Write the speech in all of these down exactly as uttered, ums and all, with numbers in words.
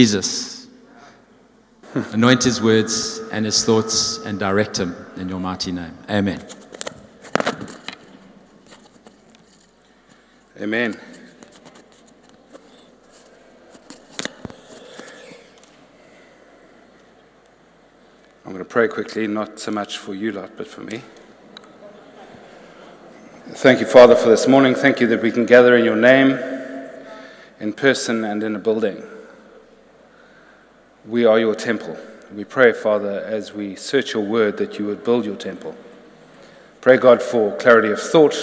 Jesus, anoint his words and his thoughts and direct him in your mighty name. Amen. Amen. I'm going to pray quickly, not so much for you lot, but for me. Thank you, Father, for this morning. Thank you that we can gather in your name, in person and in a building. We are your temple. We pray, Father, as we search your word, that you would build your temple. Pray, God, for clarity of thought,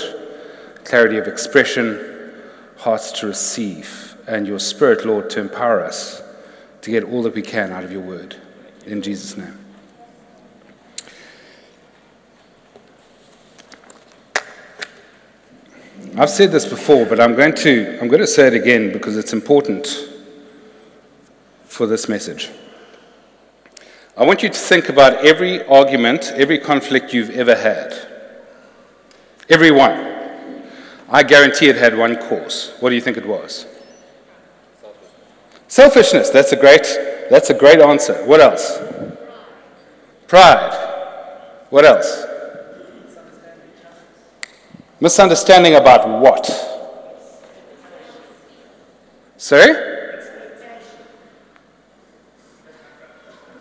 clarity of expression, hearts to receive, and your Spirit, Lord, to empower us to get all that we can out of your word. In Jesus' name. I've said this before, but I'm going to I'm going to say it again because it's important for this message. I want you to think about every argument, every conflict you've ever had. Every one. I guarantee it had one cause. What do you think it was? Selfishness. Selfishness. That's a great that's a great answer. What else? Pride. What else? Misunderstanding about what? Sorry?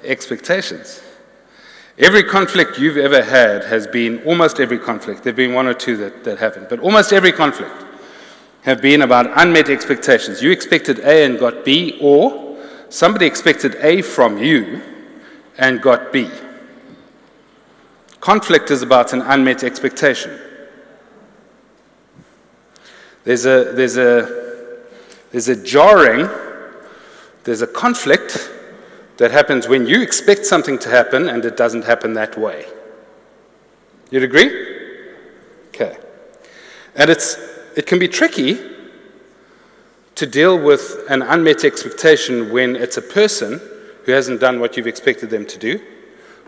Expectations. Every conflict you've ever had has been, almost every conflict, there have been one or two that, that haven't, but almost every conflict have been about unmet expectations. You expected A and got B, or somebody expected A from you and got B. Conflict is about an unmet expectation. There's a there's a there's a jarring, there's a conflict that happens when you expect something to happen and it doesn't happen that way. You'd agree? Okay. And it's it can be tricky to deal with an unmet expectation when it's a person who hasn't done what you've expected them to do,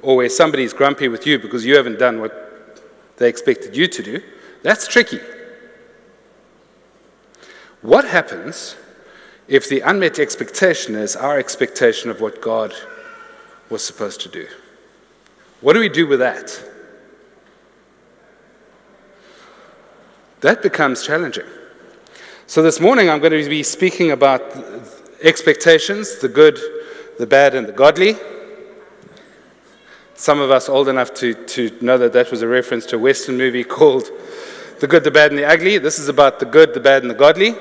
or where somebody's grumpy with you because you haven't done what they expected you to do. That's tricky. What happens if the unmet expectation is our expectation of what God was supposed to do? What do we do with that? That becomes challenging. So this morning I'm going to be speaking about expectations, the good, the bad, and the godly. Some of us old enough to, to know that that was a reference to a Western movie called The Good, the Bad, and the Ugly. This is about the good, the bad, and the godly.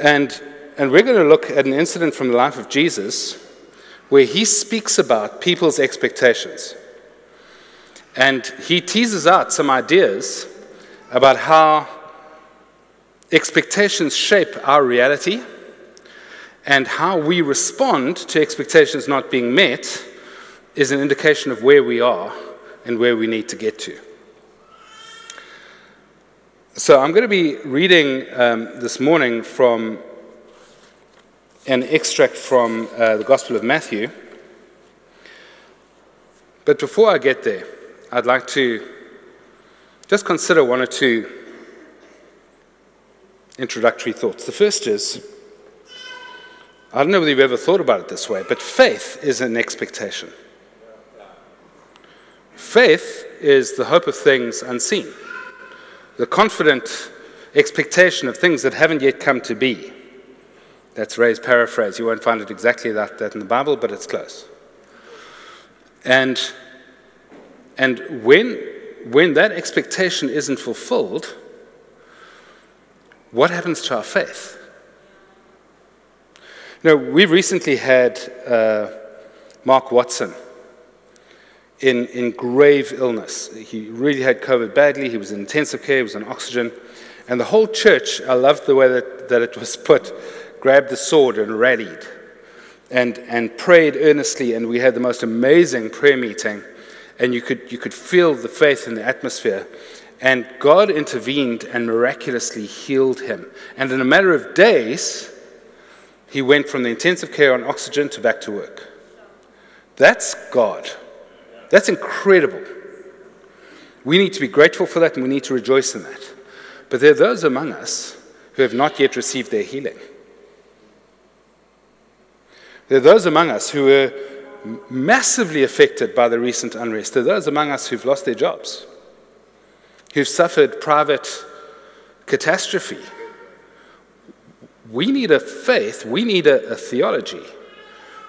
And, and we're going to look at an incident from the life of Jesus where he speaks about people's expectations. And he teases out some ideas about how expectations shape our reality and how we respond to expectations not being met is an indication of where we are and where we need to get to. So I'm going to be reading um, this morning from an extract from uh, the Gospel of Matthew. But before I get there, I'd like to just consider one or two introductory thoughts. The first is, I don't know whether you've ever thought about it this way, but faith is an expectation. Faith is the hope of things unseen. The confident expectation of things that haven't yet come to be. That's Ray's paraphrase. You won't find it exactly like that in the Bible, but it's close. And, and when, when that expectation isn't fulfilled, what happens to our faith? You know, we recently had uh, Mark Watson In, in grave illness. He really had COVID badly. He was in intensive care. He was on oxygen. And the whole church, I loved the way that, that it was put, grabbed the sword and rallied and, and prayed earnestly. And we had the most amazing prayer meeting. And you could, you could feel the faith in the atmosphere. And God intervened and miraculously healed him. And in a matter of days, he went from the intensive care on oxygen to back to work. That's God. That's incredible. We need to be grateful for that and we need to rejoice in that. But there are those among us who have not yet received their healing. There are those among us who were massively affected by the recent unrest. There are those among us who've lost their jobs, who've suffered private catastrophe. We need a faith, we need a, a theology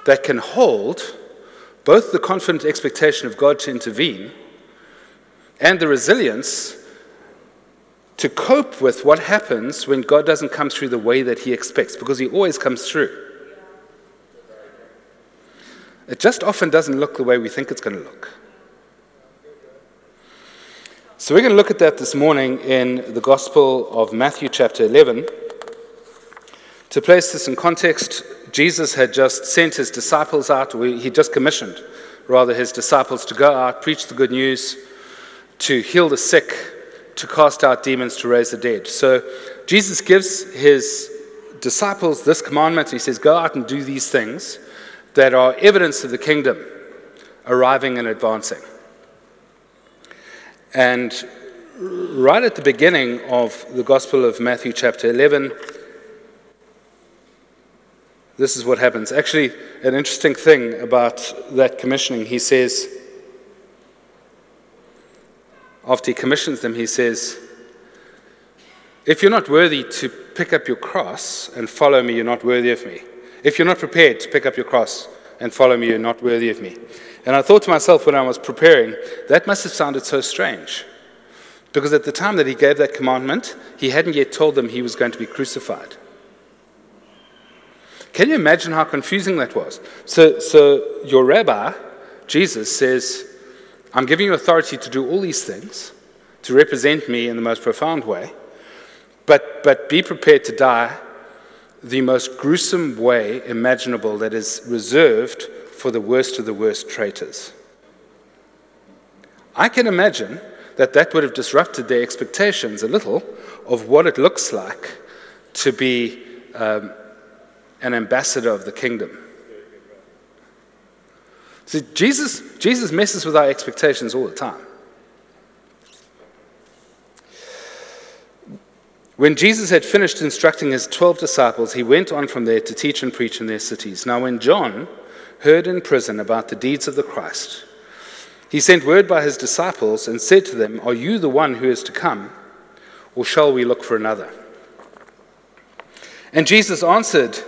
that can hold both the confident expectation of God to intervene and the resilience to cope with what happens when God doesn't come through the way that he expects, because he always comes through. It just often doesn't look the way we think it's going to look. So we're going to look at that this morning in the Gospel of Matthew chapter eleven. To place this in context, Jesus had just sent his disciples out, or he just commissioned, rather, his disciples to go out, preach the good news, to heal the sick, to cast out demons, to raise the dead. So Jesus gives his disciples this commandment. He says, go out and do these things that are evidence of the kingdom arriving and advancing. And right at the beginning of the Gospel of Matthew chapter eleven, this is what happens. Actually, an interesting thing about that commissioning, he says, after he commissions them, he says, if you're not worthy to pick up your cross and follow me, you're not worthy of me. If you're not prepared to pick up your cross and follow me, you're not worthy of me. And I thought to myself when I was preparing, that must have sounded so strange. Because at the time that he gave that commandment, he hadn't yet told them he was going to be crucified. Can you imagine how confusing that was? So, so your rabbi, Jesus, says, I'm giving you authority to do all these things, to represent me in the most profound way, but, but be prepared to die the most gruesome way imaginable that is reserved for the worst of the worst traitors. I can imagine that that would have disrupted their expectations a little of what it looks like to be Um, an ambassador of the kingdom. See, Jesus, Jesus messes with our expectations all the time. When Jesus had finished instructing his twelve disciples, he went on from there to teach and preach in their cities. Now when John heard in prison about the deeds of the Christ, he sent word by his disciples and said to them, are you the one who is to come, or shall we look for another? And Jesus answered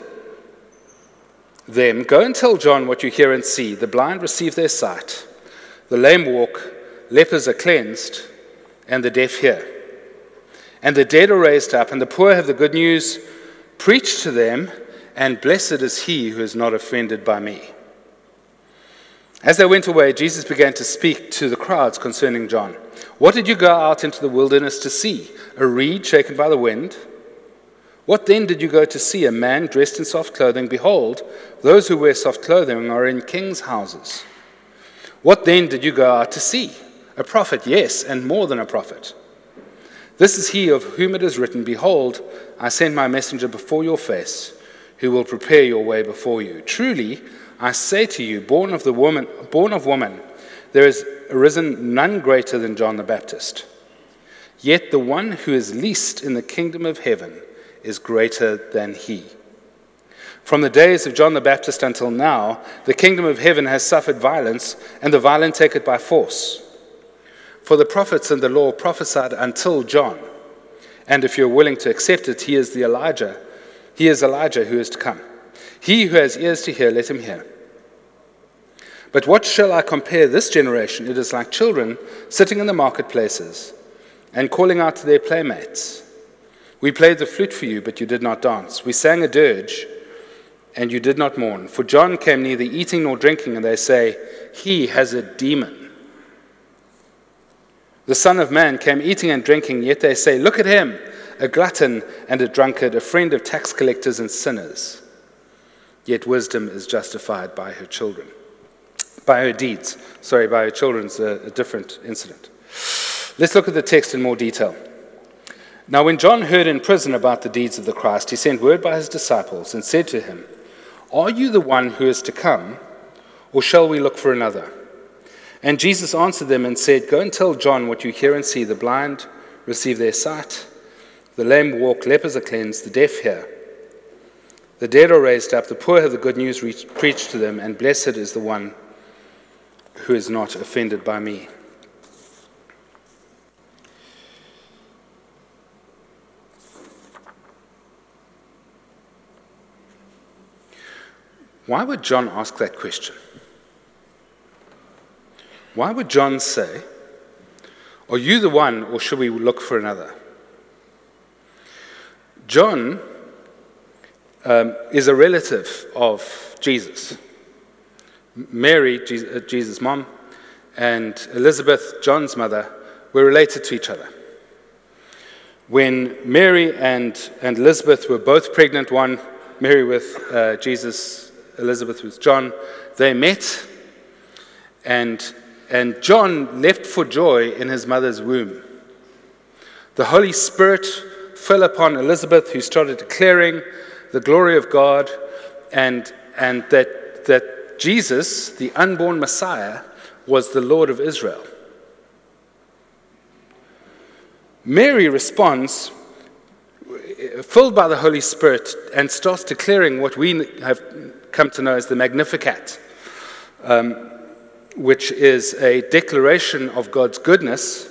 them, go and tell John what you hear and see. The blind receive their sight, the lame walk, lepers are cleansed, and the deaf hear. And the dead are raised up, and the poor have the good news preached to them, and blessed is he who is not offended by me. As they went away, Jesus began to speak to the crowds concerning John. What did you go out into the wilderness to see? A reed shaken by the wind? What then did you go to see? A man dressed in soft clothing? Behold, those who wear soft clothing are in kings' houses. What then did you go out to see? A prophet, yes, and more than a prophet. This is he of whom it is written, behold, I send my messenger before your face, who will prepare your way before you. Truly, I say to you, born of the woman, born of woman, there is arisen none greater than John the Baptist. Yet the one who is least in the kingdom of heaven is greater than he. From the days of John the Baptist until now, the kingdom of heaven has suffered violence, and the violent take it by force. For the prophets and the law prophesied until John, and if you're willing to accept it, he is the Elijah. He is Elijah who is to come. He who has ears to hear, let him hear. But what shall I compare this generation? It is like children sitting in the marketplaces and calling out to their playmates. We played the flute for you, but you did not dance. We sang a dirge, and you did not mourn. For John came neither eating nor drinking, and they say, he has a demon. The Son of Man came eating and drinking, yet they say, look at him, a glutton and a drunkard, a friend of tax collectors and sinners. Yet wisdom is justified by her children. By her deeds. Sorry, by her children's a, a different incident. Let's look at the text in more detail. Now when John heard in prison about the deeds of the Christ, he sent word by his disciples and said to him, are you the one who is to come, or shall we look for another? And Jesus answered them and said, go and tell John what you hear and see. The blind receive their sight, the lame walk, lepers are cleansed, the deaf hear, The dead are raised up, the poor have the good news re- preached to them, and blessed is the one who is not offended by me. Why would John ask that question? Why would John say, "Are you the one, or should we look for another?" John um, is a relative of Jesus. Mary, Jesus' mom, and Elizabeth, John's mother, were related to each other. When Mary and, and Elizabeth were both pregnant, one, Mary with uh, Jesus, Elizabeth with John, they met, and and John leapt for joy in his mother's womb. The Holy Spirit fell upon Elizabeth, who started declaring the glory of God, and and that that Jesus, the unborn Messiah, was the Lord of Israel. Mary responds, filled by the Holy Spirit, and starts declaring what we have come to know as the Magnificat, um, which is a declaration of God's goodness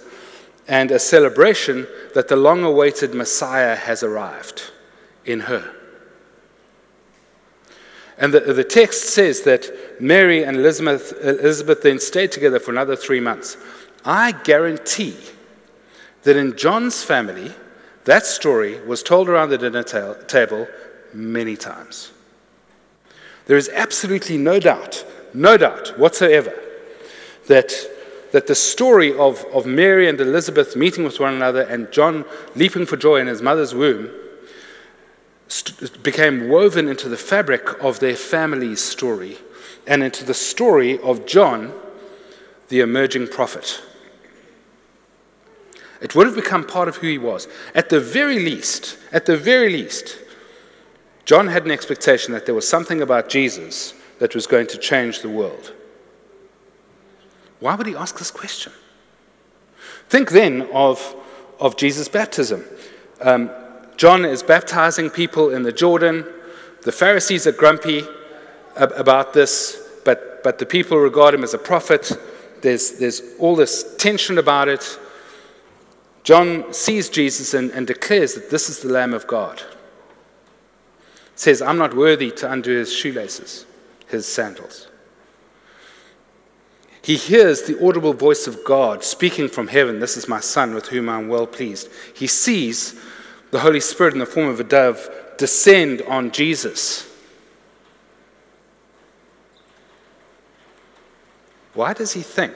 and a celebration that the long-awaited Messiah has arrived in her. And the, the text says that Mary and Elizabeth, Elizabeth then stayed together for another three months. I guarantee that in John's family, that story was told around the dinner ta- table many times. There is absolutely no doubt, no doubt whatsoever, that, that the story of, of Mary and Elizabeth meeting with one another and John leaping for joy in his mother's womb st- became woven into the fabric of their family's story and into the story of John, the emerging prophet. It would have become part of who he was. At the very least, at the very least, John had an expectation that there was something about Jesus that was going to change the world. Why would he ask this question? Think then of, of Jesus' baptism. Um, John is baptizing people in the Jordan. The Pharisees are grumpy ab- about this, but, but the people regard him as a prophet. There's, there's all this tension about it. John sees Jesus and, and declares that this is the Lamb of God. Says, I'm not worthy to undo his shoelaces, his sandals. He hears the audible voice of God speaking from heaven, "This is my Son with whom I am well pleased." He sees the Holy Spirit in the form of a dove descend on Jesus. Why does he think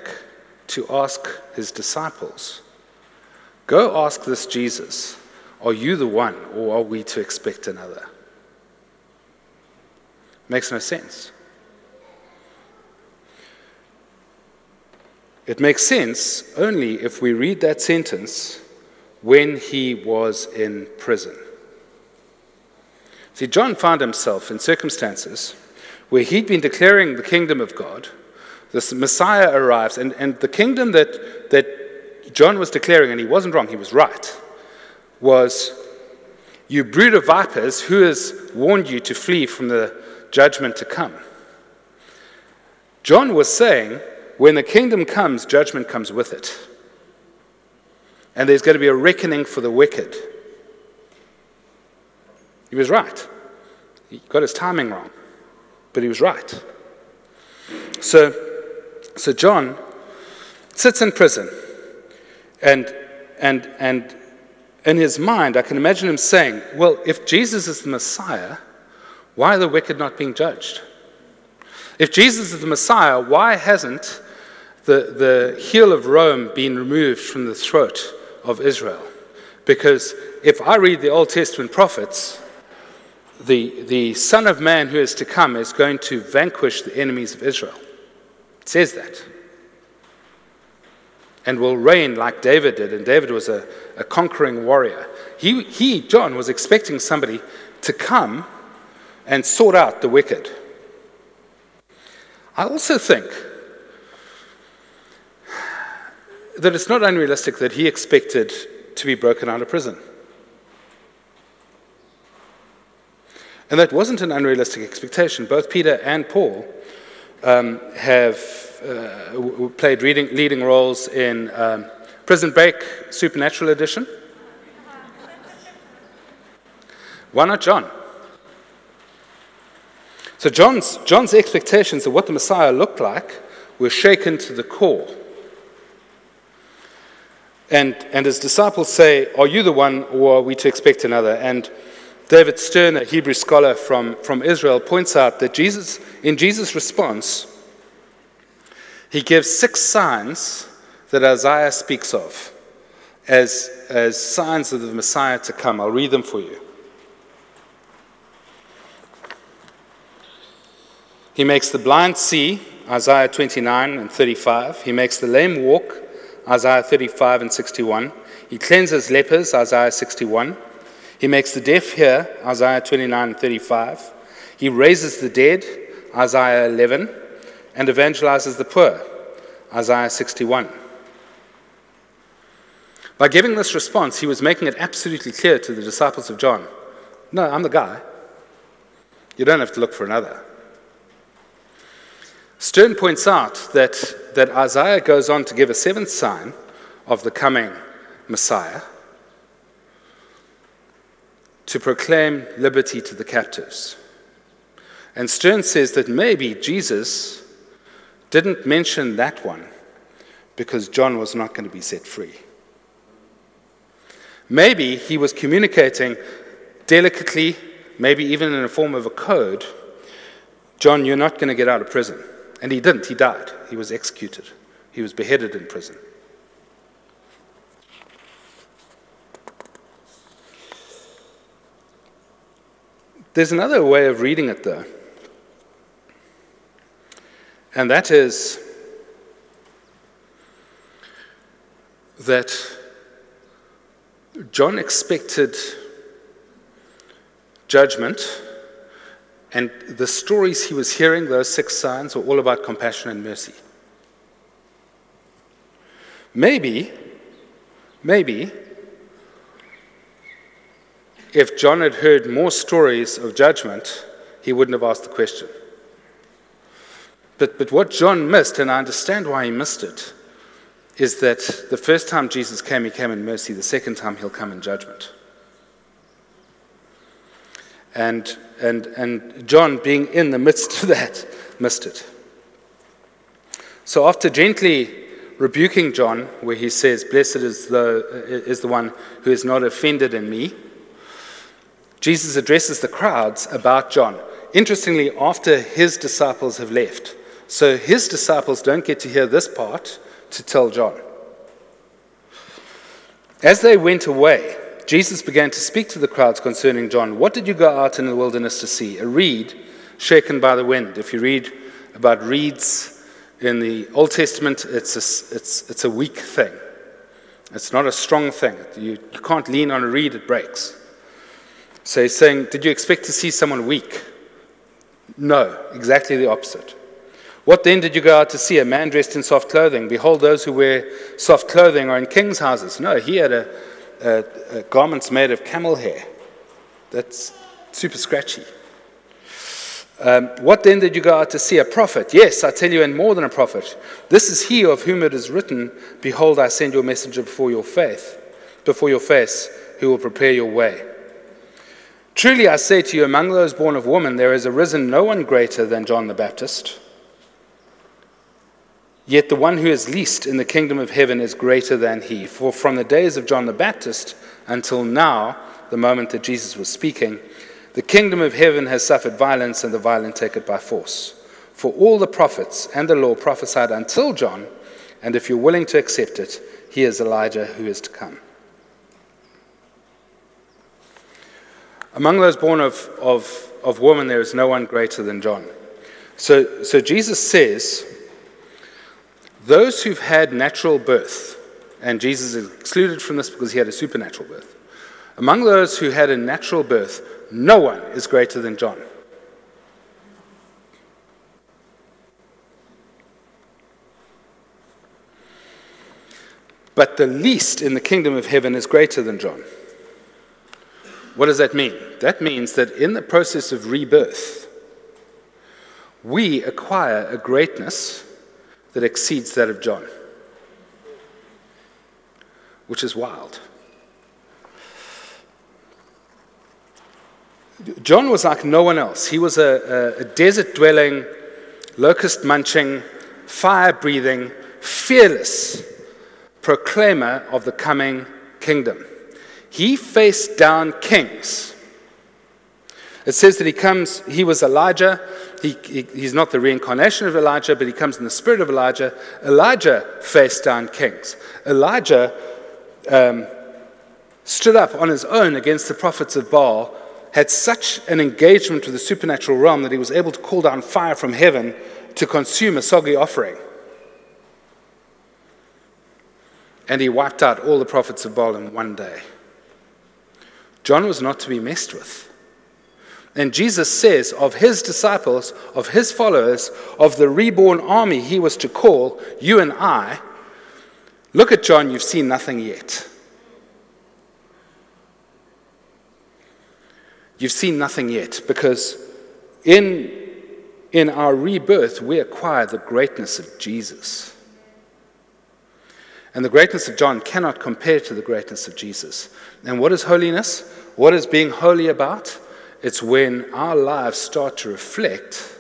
to ask his disciples, "Go ask this Jesus, are you the one, or are we to expect another?" Makes no sense. It makes sense only if we read that sentence when he was in prison. See, John found himself in circumstances where he'd been declaring the kingdom of God. This Messiah arrives, and, and the kingdom that, that John was declaring, and he wasn't wrong, he was right, was, "You brood of vipers, who has warned you to flee from the judgment to come?" John was saying, when the kingdom comes, judgment comes with it. And there's going to be a reckoning for the wicked. He was right. He got his timing wrong, but he was right. So, so John sits in prison, and and and in his mind, I can imagine him saying, "Well, if Jesus is the Messiah, why are the wicked not being judged? If Jesus is the Messiah, why hasn't the, the heel of Rome been removed from the throat of Israel? Because if I read the Old Testament prophets, the, the Son of Man who is to come is going to vanquish the enemies of Israel." It says that. "And will reign like David did." And David was a, a conquering warrior. He, he, John, was expecting somebody to come and sort out the wicked. I also think that it's not unrealistic that he expected to be broken out of prison. And that wasn't an unrealistic expectation. Both Peter and Paul um, have uh, w- played reading, leading roles in um, Prison Break Supernatural Edition. Why not John? So John's, John's expectations of what the Messiah looked like were shaken to the core. And, and his disciples say, are you the one, or are we to expect another? And David Stern, a Hebrew scholar from, from Israel, points out that Jesus, in Jesus' response, he gives six signs that Isaiah speaks of as, as signs of the Messiah to come. I'll read them for you. He makes the blind see, Isaiah twenty-nine and thirty-five. He makes the lame walk, Isaiah thirty-five and sixty-one. He cleanses lepers, Isaiah sixty-one. He makes the deaf hear, Isaiah twenty-nine and thirty-five. He raises the dead, Isaiah eleven, and evangelizes the poor, Isaiah sixty-one. By giving this response, he was making it absolutely clear to the disciples of John, no, I'm the guy. You don't have to look for another. Stern points out that, that Isaiah goes on to give a seventh sign of the coming Messiah, to proclaim liberty to the captives. And Stern says that maybe Jesus didn't mention that one because John was not going to be set free. Maybe he was communicating delicately, maybe even in the form of a code, John, you're not going to get out of prison. And he didn't. He died. He was executed. He was beheaded in prison. There's another way of reading it, though. And that is that John expected judgment, and the stories he was hearing, those six signs, were all about compassion and mercy. Maybe, maybe, if John had heard more stories of judgment, he wouldn't have asked the question. But, but what John missed, and I understand why he missed it, is that the first time Jesus came, he came in mercy. The second time, he'll come in judgment. And and and John, being in the midst of that, missed it. So after gently rebuking John, where he says, "Blessed is the is the one who is not offended in me," Jesus addresses the crowds about John. Interestingly, after his disciples have left, so his disciples don't get to hear this part to tell John. As they went away, Jesus began to speak to the crowds concerning John. What did you go out in the wilderness to see? A reed shaken by the wind. If you read about reeds in the Old Testament, it's a, it's, it's a weak thing. It's not a strong thing. You, you can't lean on a reed, it breaks. So he's saying, did you expect to see someone weak? No, exactly the opposite. What then did you go out to see? A man dressed in soft clothing. Behold, those who wear soft clothing are in kings' houses. No, he had a Uh, uh, garments made of camel hair. That's super scratchy. Um, what then did you go out to see? A prophet? Yes, I tell you, and more than a prophet. This is he of whom it is written, behold, I send your messenger before your faith, before your face, who will prepare your way. Truly I say to you, among those born of woman, there has arisen no one greater than John the Baptist. Yet the one who is least in the kingdom of heaven is greater than he. For from the days of John the Baptist until now, the moment that Jesus was speaking, the kingdom of heaven has suffered violence, and the violent take it by force. For all the prophets and the law prophesied until John, and if you're willing to accept it, he is Elijah who is to come. Among those born of, of, of woman, there is no one greater than John. So, so Jesus says, those who've had natural birth, and Jesus is excluded from this because he had a supernatural birth. Among those who had a natural birth, no one is greater than John. But the least in the kingdom of heaven is greater than John. What does that mean? That means that in the process of rebirth, we acquire a greatness that exceeds that of John, which is wild. John was like no one else. He was a, a, a desert-dwelling, locust-munching, fire-breathing, fearless proclaimer of the coming kingdom. He faced down kings. It says that he comes, he was Elijah. He, he, he's not the reincarnation of Elijah, but he comes in the spirit of Elijah. Elijah faced down kings. Elijah um, stood up on his own against the prophets of Baal, had such an engagement with the supernatural realm that he was able to call down fire from heaven to consume a soggy offering. And he wiped out all the prophets of Baal in one day. John was not to be messed with. And Jesus says of his disciples, of his followers, of the reborn army he was to call, you and I, look at John, you've seen nothing yet. You've seen nothing yet, because in in our rebirth, we acquire the greatness of Jesus. And the greatness of John cannot compare to the greatness of Jesus. And what is holiness? What is being holy about? It's when our lives start to reflect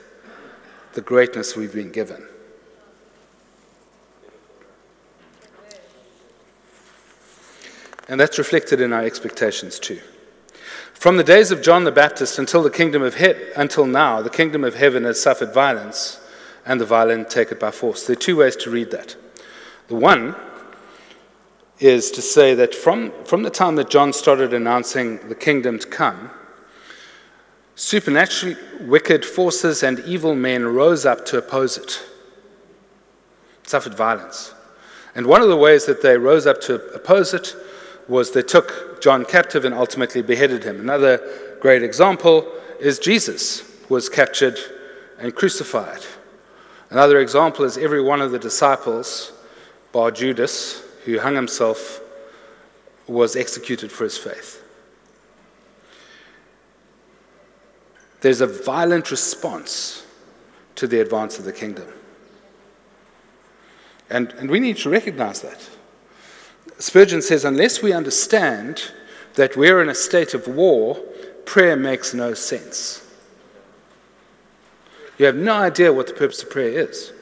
the greatness we've been given. And that's reflected in our expectations too. From the days of John the Baptist until the kingdom of he- until now, the kingdom of heaven has suffered violence, and the violent take it by force. There are two ways to read that. The one is to say that from, from the time that John started announcing the kingdom to come, supernaturally wicked forces and evil men rose up to oppose it, suffered violence. And one of the ways that they rose up to oppose it was they took John captive and ultimately beheaded him. Another great example is Jesus was captured and crucified. Another example is every one of the disciples, bar Judas, who hung himself, was executed for his faith. There's a violent response to the advance of the kingdom. And, and we need to recognize that. Spurgeon says, unless we understand that we're in a state of war, prayer makes no sense. You have no idea what the purpose of prayer is.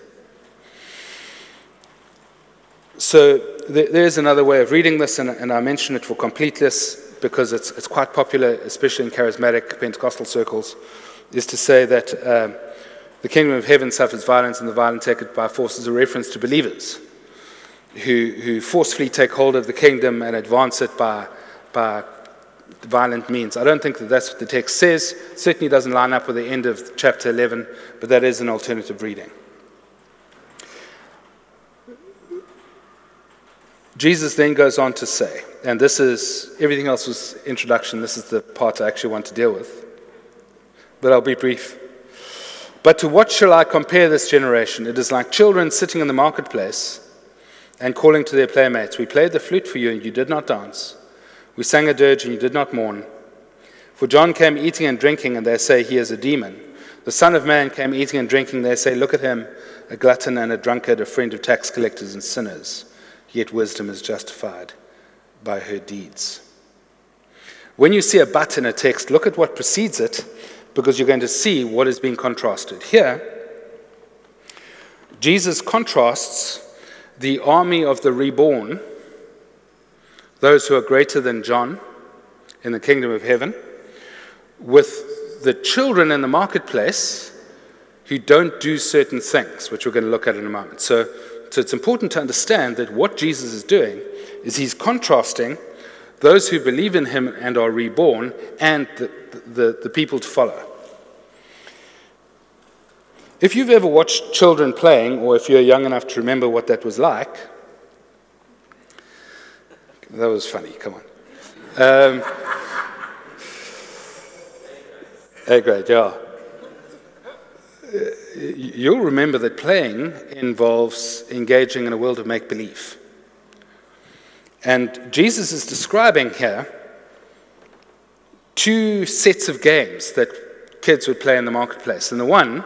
So there, there's another way of reading this, and, and I mention it for completeness because it's, it's quite popular, especially in charismatic Pentecostal circles, is to say that um, the kingdom of heaven suffers violence and the violent take it by force is a reference to believers who who forcefully take hold of the kingdom and advance it by, by violent means. I don't think that that's what the text says. It certainly doesn't line up with the end of chapter eleven, but that is an alternative reading. Jesus then goes on to say, and this is, everything else was introduction, this is the part I actually want to deal with, but I'll be brief. But to what shall I compare this generation? It is like children sitting in the marketplace and calling to their playmates, we played the flute for you, and you did not dance. We sang a dirge, and you did not mourn. For John came eating and drinking, and they say, he is a demon. The Son of Man came eating and drinking, they say, look at him, a glutton and a drunkard, a friend of tax collectors and sinners. Yet wisdom is justified by her deeds. When you see a but in a text, look at what precedes it, because you're going to see what is being contrasted. Here, Jesus contrasts the army of the reborn, those who are greater than John in the kingdom of heaven, with the children in the marketplace who don't do certain things, which we're going to look at in a moment. So, so it's important to understand that what Jesus is doing is he's contrasting those who believe in him and are reborn and the, the, the people to follow. If you've ever watched children playing, or if you're young enough to remember what that was like, that was funny, come on. Um, hey, great, yeah. You'll remember that playing involves engaging in a world of make-believe. And Jesus is describing here two sets of games that kids would play in the marketplace. And the one,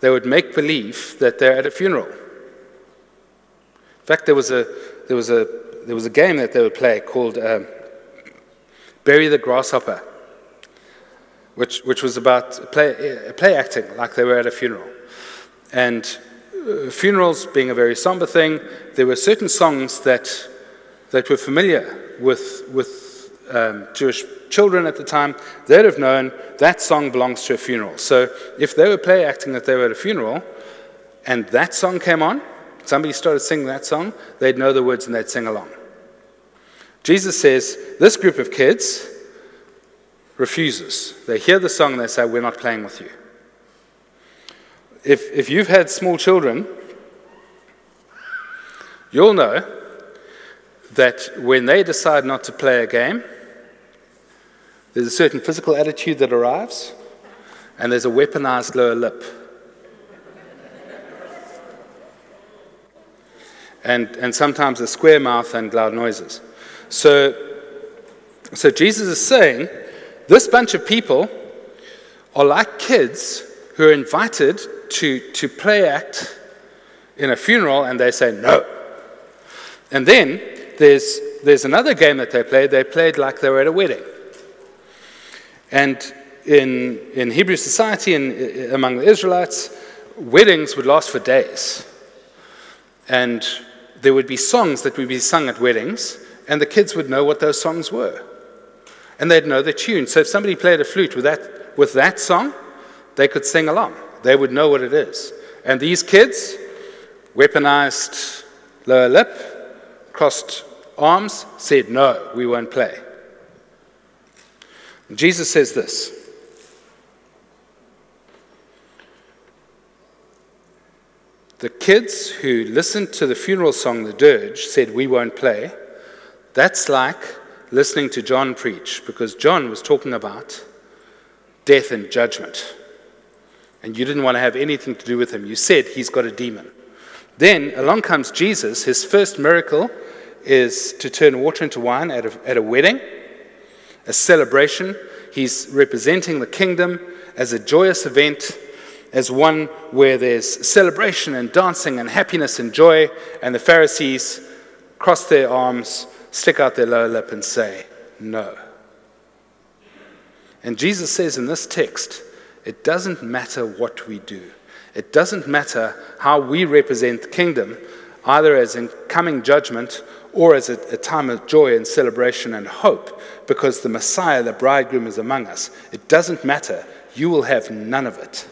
they would make believe that they're at a funeral. In fact, there was a there was a there was a game that they would play called um, Bury the Grasshopper, which which was about play play acting like they were at a funeral. And uh, funerals being a very somber thing, there were certain songs that that were familiar with with um, Jewish children at the time. They'd have known that song belongs to a funeral. So if they were play acting that they were at a funeral, and that song came on. Somebody started singing that song, they'd know the words and they'd sing along. Jesus says, this group of kids refuses. They hear the song and they say, we're not playing with you. If if you've had small children, you'll know that when they decide not to play a game, there's a certain physical attitude that arrives, and there's a weaponized lower lip. And, and sometimes a square mouth and loud noises. So, so Jesus is saying, this bunch of people are like kids who are invited to, to play act in a funeral, and they say no. And then there's there's another game that they played. They played like they were at a wedding. And in in Hebrew society and among the Israelites, weddings would last for days. And there would be songs that would be sung at weddings, and the kids would know what those songs were. And they'd know the tune. So if somebody played a flute with that with that song, they could sing along. They would know what it is. And these kids, weaponized lower lip, crossed arms, said, no, we won't play. And Jesus says this. The kids who listened to the funeral song, the dirge, said, we won't play. That's like listening to John preach, because John was talking about death and judgment. And you didn't want to have anything to do with him. You said he's got a demon. Then along comes Jesus. His first miracle is to turn water into wine at a, at a wedding, a celebration. He's representing the kingdom as a joyous event, as one where there's celebration and dancing and happiness and joy, and the Pharisees cross their arms, stick out their lower lip, and say, no. And Jesus says in this text, it doesn't matter what we do. It doesn't matter how we represent the kingdom, either as in coming judgment or as a, a time of joy and celebration and hope, because the Messiah, the bridegroom, is among us. It doesn't matter. You will have none of it.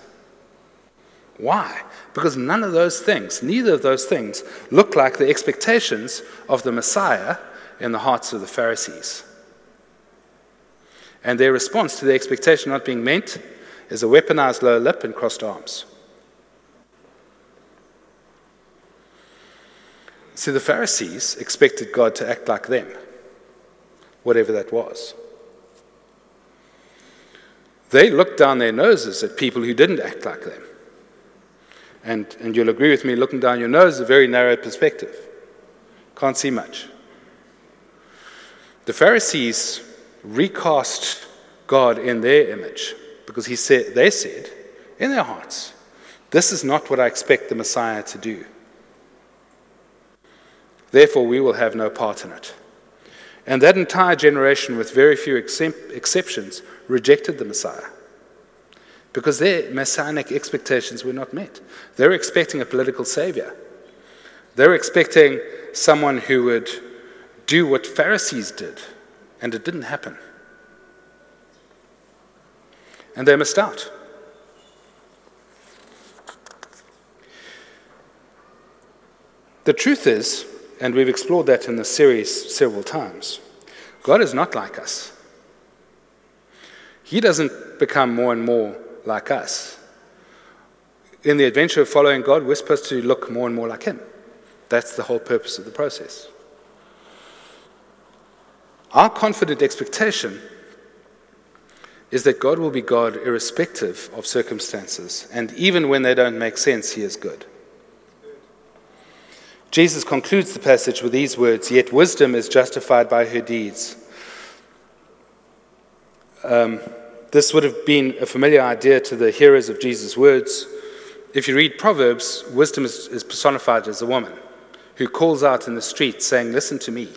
Why? Because none of those things, neither of those things, look like the expectations of the Messiah in the hearts of the Pharisees. And their response to the expectation not being met is a weaponized lower lip and crossed arms. See, the Pharisees expected God to act like them, whatever that was. They looked down their noses at people who didn't act like them. And, and you'll agree with me, looking down your nose is a very narrow perspective. Can't see much. The Pharisees recast God in their image because he said, they said in their hearts, this is not what I expect the Messiah to do. Therefore, we will have no part in it. And that entire generation, with very few exceptions, rejected the Messiah, because their messianic expectations were not met. They were expecting a political savior. They were expecting someone who would do what Pharisees did, and it didn't happen. And they missed out. The truth is, and we've explored that in this series several times, God is not like us. He doesn't become more and more like us. In the adventure of following God, we're supposed to look more and more like him. That's the whole purpose of the process. Our confident expectation is that God will be God irrespective of circumstances, and even when they don't make sense, he is good. Jesus concludes the passage with these words, "Yet wisdom is justified by her deeds." Um, this would have been a familiar idea to the hearers of Jesus' words. If you read Proverbs, wisdom is, is personified as a woman who calls out in the street saying, "Listen to me."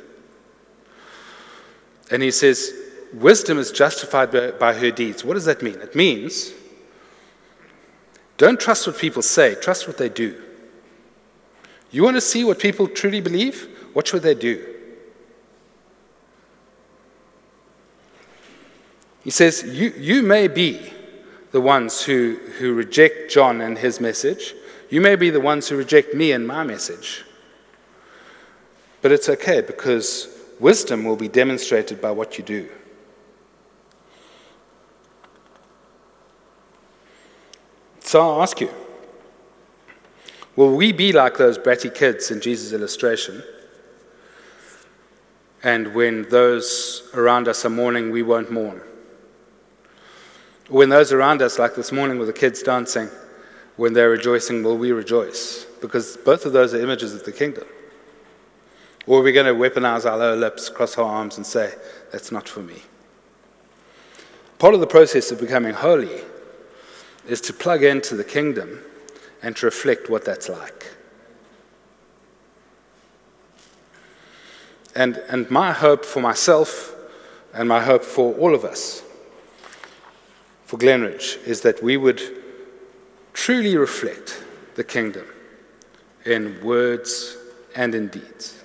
And he says, wisdom is justified by, by her deeds. What does that mean? It means don't trust what people say, trust what they do. You want to see what people truly believe? Watch what they do. He says, you, you may be the ones who, who reject John and his message. You may be the ones who reject me and my message. But it's okay, because wisdom will be demonstrated by what you do. So I'll ask you, will we be like those bratty kids in Jesus' illustration? And when those around us are mourning, we won't mourn. When those around us, like this morning with the kids dancing, when they're rejoicing, will we rejoice? Because both of those are images of the kingdom. Or are we going to weaponize our lower lips, cross our arms, and say, that's not for me? Part of the process of becoming holy is to plug into the kingdom and to reflect what that's like. And, and my hope for myself and my hope for all of us, for Glenridge, is that we would truly reflect the kingdom in words and in deeds.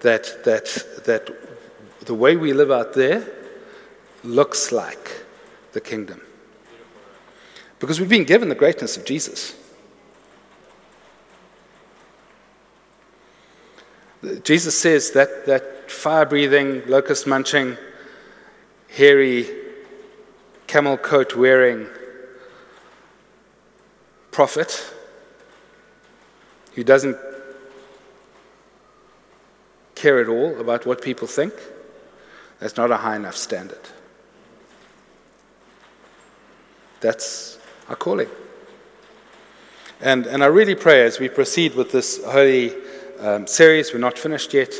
That that that the way we live out there looks like the kingdom. Because we've been given the greatness of Jesus. Jesus says that that fire-breathing, locust-munching, hairy, camel coat-wearing prophet who doesn't care at all about what people think, that's not a high enough standard. That's our calling. And and I really pray, as we proceed with this holy um, series, we're not finished yet,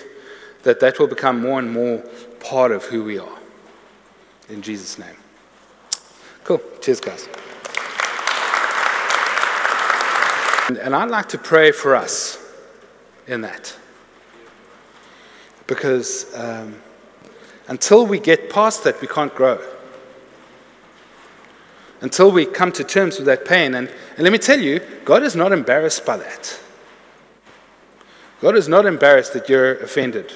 that that will become more and more part of who we are. In Jesus' name. Cool. Cheers, guys. And, and I'd like to pray for us in that. Because um, until we get past that, we can't grow. Until we come to terms with that pain. And, and let me tell you, God is not embarrassed by that. God is not embarrassed that you're offended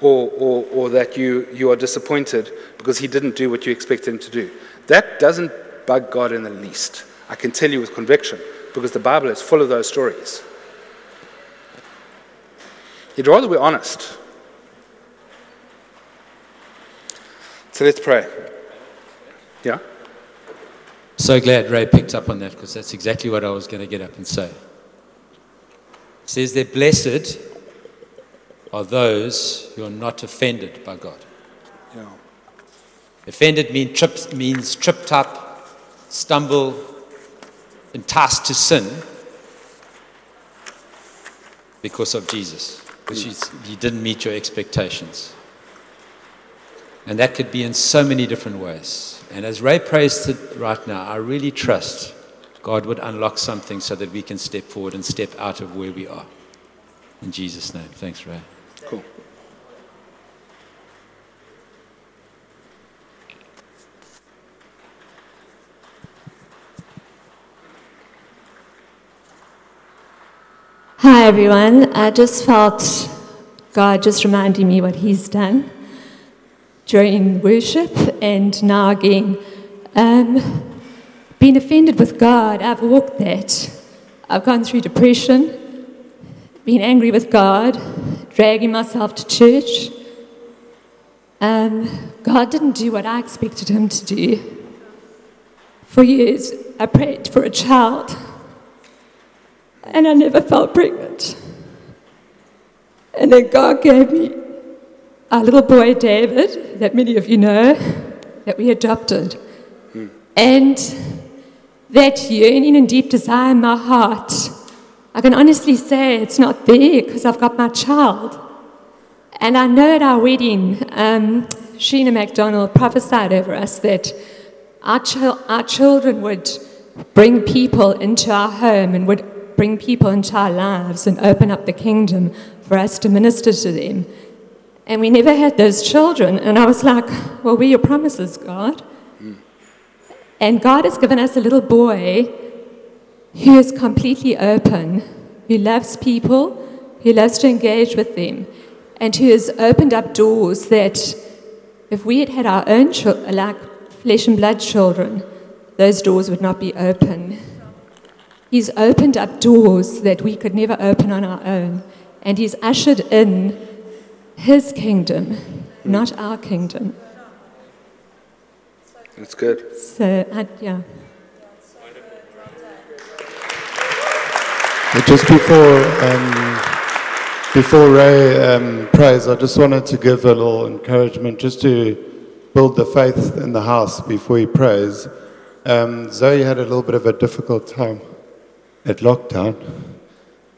or, or, or that you, you are disappointed because he didn't do what you expect him to do. That doesn't bug God in the least. I can tell you with conviction, because the Bible is full of those stories. He'd rather we're honest. So let's pray. Yeah? So glad Ray picked up on that, because that's exactly what I was going to get up and say. It says that blessed are those who are not offended by God. Yeah. Offended mean tripped, means tripped up, stumble, enticed to sin because of Jesus. Because mm. he didn't meet your expectations. And that could be in so many different ways. And as Ray prays to right now, I really trust God would unlock something so that we can step forward and step out of where we are. In Jesus' name. Thanks, Ray. Cool. Hi, everyone. I just felt God just reminding me what he's done during worship, and now again, um, being offended with God. I've walked that. I've gone through depression, been angry with God, dragging myself to church. Um, God didn't do what I expected him to do. For years, I prayed for a child, and I never felt pregnant. And then God gave me our little boy, David, that many of you know, that we adopted. Mm. And that yearning and deep desire in my heart, I can honestly say it's not there, because I've got my child. And I know at our wedding, um, Sheena MacDonald prophesied over us that our, ch- our children would bring people into our home and would bring people into our lives and open up the kingdom for us to minister to them. And we never had those children. And I was like, well, we're your promises, God. Mm. And God has given us a little boy who is completely open, who loves people, who loves to engage with them, and who has opened up doors that if we had had our own children, like flesh and blood children, those doors would not be open. He's opened up doors that we could never open on our own. And he's ushered in his kingdom, not our kingdom. That's good. So, I, yeah. Just before um, before Ray um, prays, I just wanted to give a little encouragement just to build the faith in the house before he prays. Um, Zoe had a little bit of a difficult time at lockdown.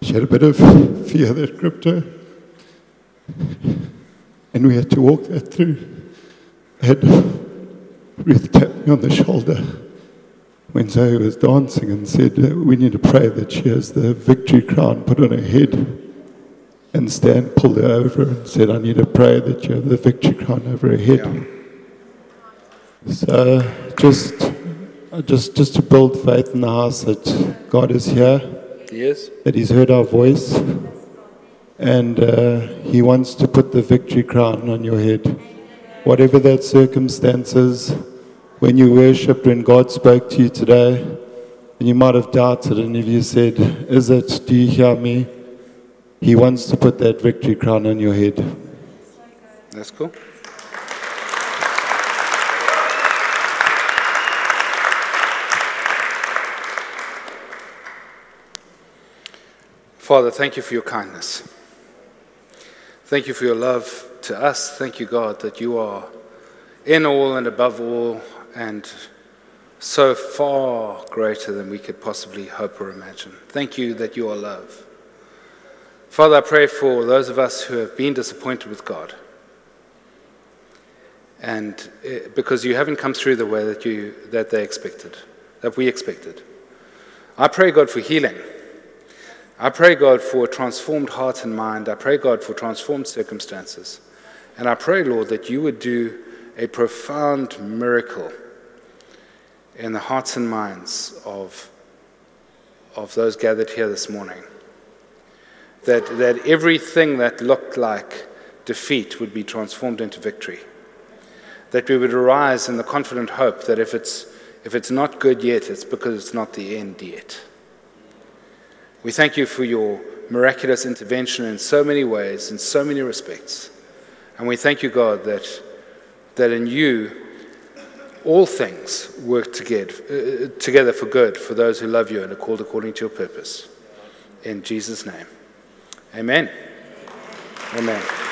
She had a bit of fear that gripped her, and we had to walk that through. And Ruth tapped me on the shoulder when Zoe was dancing and said, we need to pray that she has the victory crown put on her head. And Stan pulled her over and said, I need to pray that you have the victory crown over her head. Yeah. So just, just, just to build faith in the house that God is here. Yes. That he's heard our voice. And uh, he wants to put the victory crown on your head. Whatever that circumstance is, when you worshipped, when God spoke to you today, and you might have doubted, and if you said, is it, do you hear me? He wants to put that victory crown on your head. That's cool. Father, thank you for your kindness. Thank you for your love to us. Thank you, God, that you are in all and above all, and so far greater than we could possibly hope or imagine. Thank you that you are love. Father, I pray for those of us who have been disappointed with God, and it, because you haven't come through the way that you that they expected, that we expected. I pray, God, for healing. I pray, God, for a transformed heart and mind. I pray, God, for transformed circumstances. And I pray, Lord, that you would do a profound miracle in the hearts and minds of, of those gathered here this morning. That, that everything that looked like defeat would be transformed into victory. That we would arise in the confident hope that if it's, if it's not good yet, it's because it's not the end yet. We thank you for your miraculous intervention in so many ways, in so many respects. And we thank you, God, that that in you all things work together, uh, together for good for those who love you and are called according to your purpose. In Jesus' name, amen. Amen.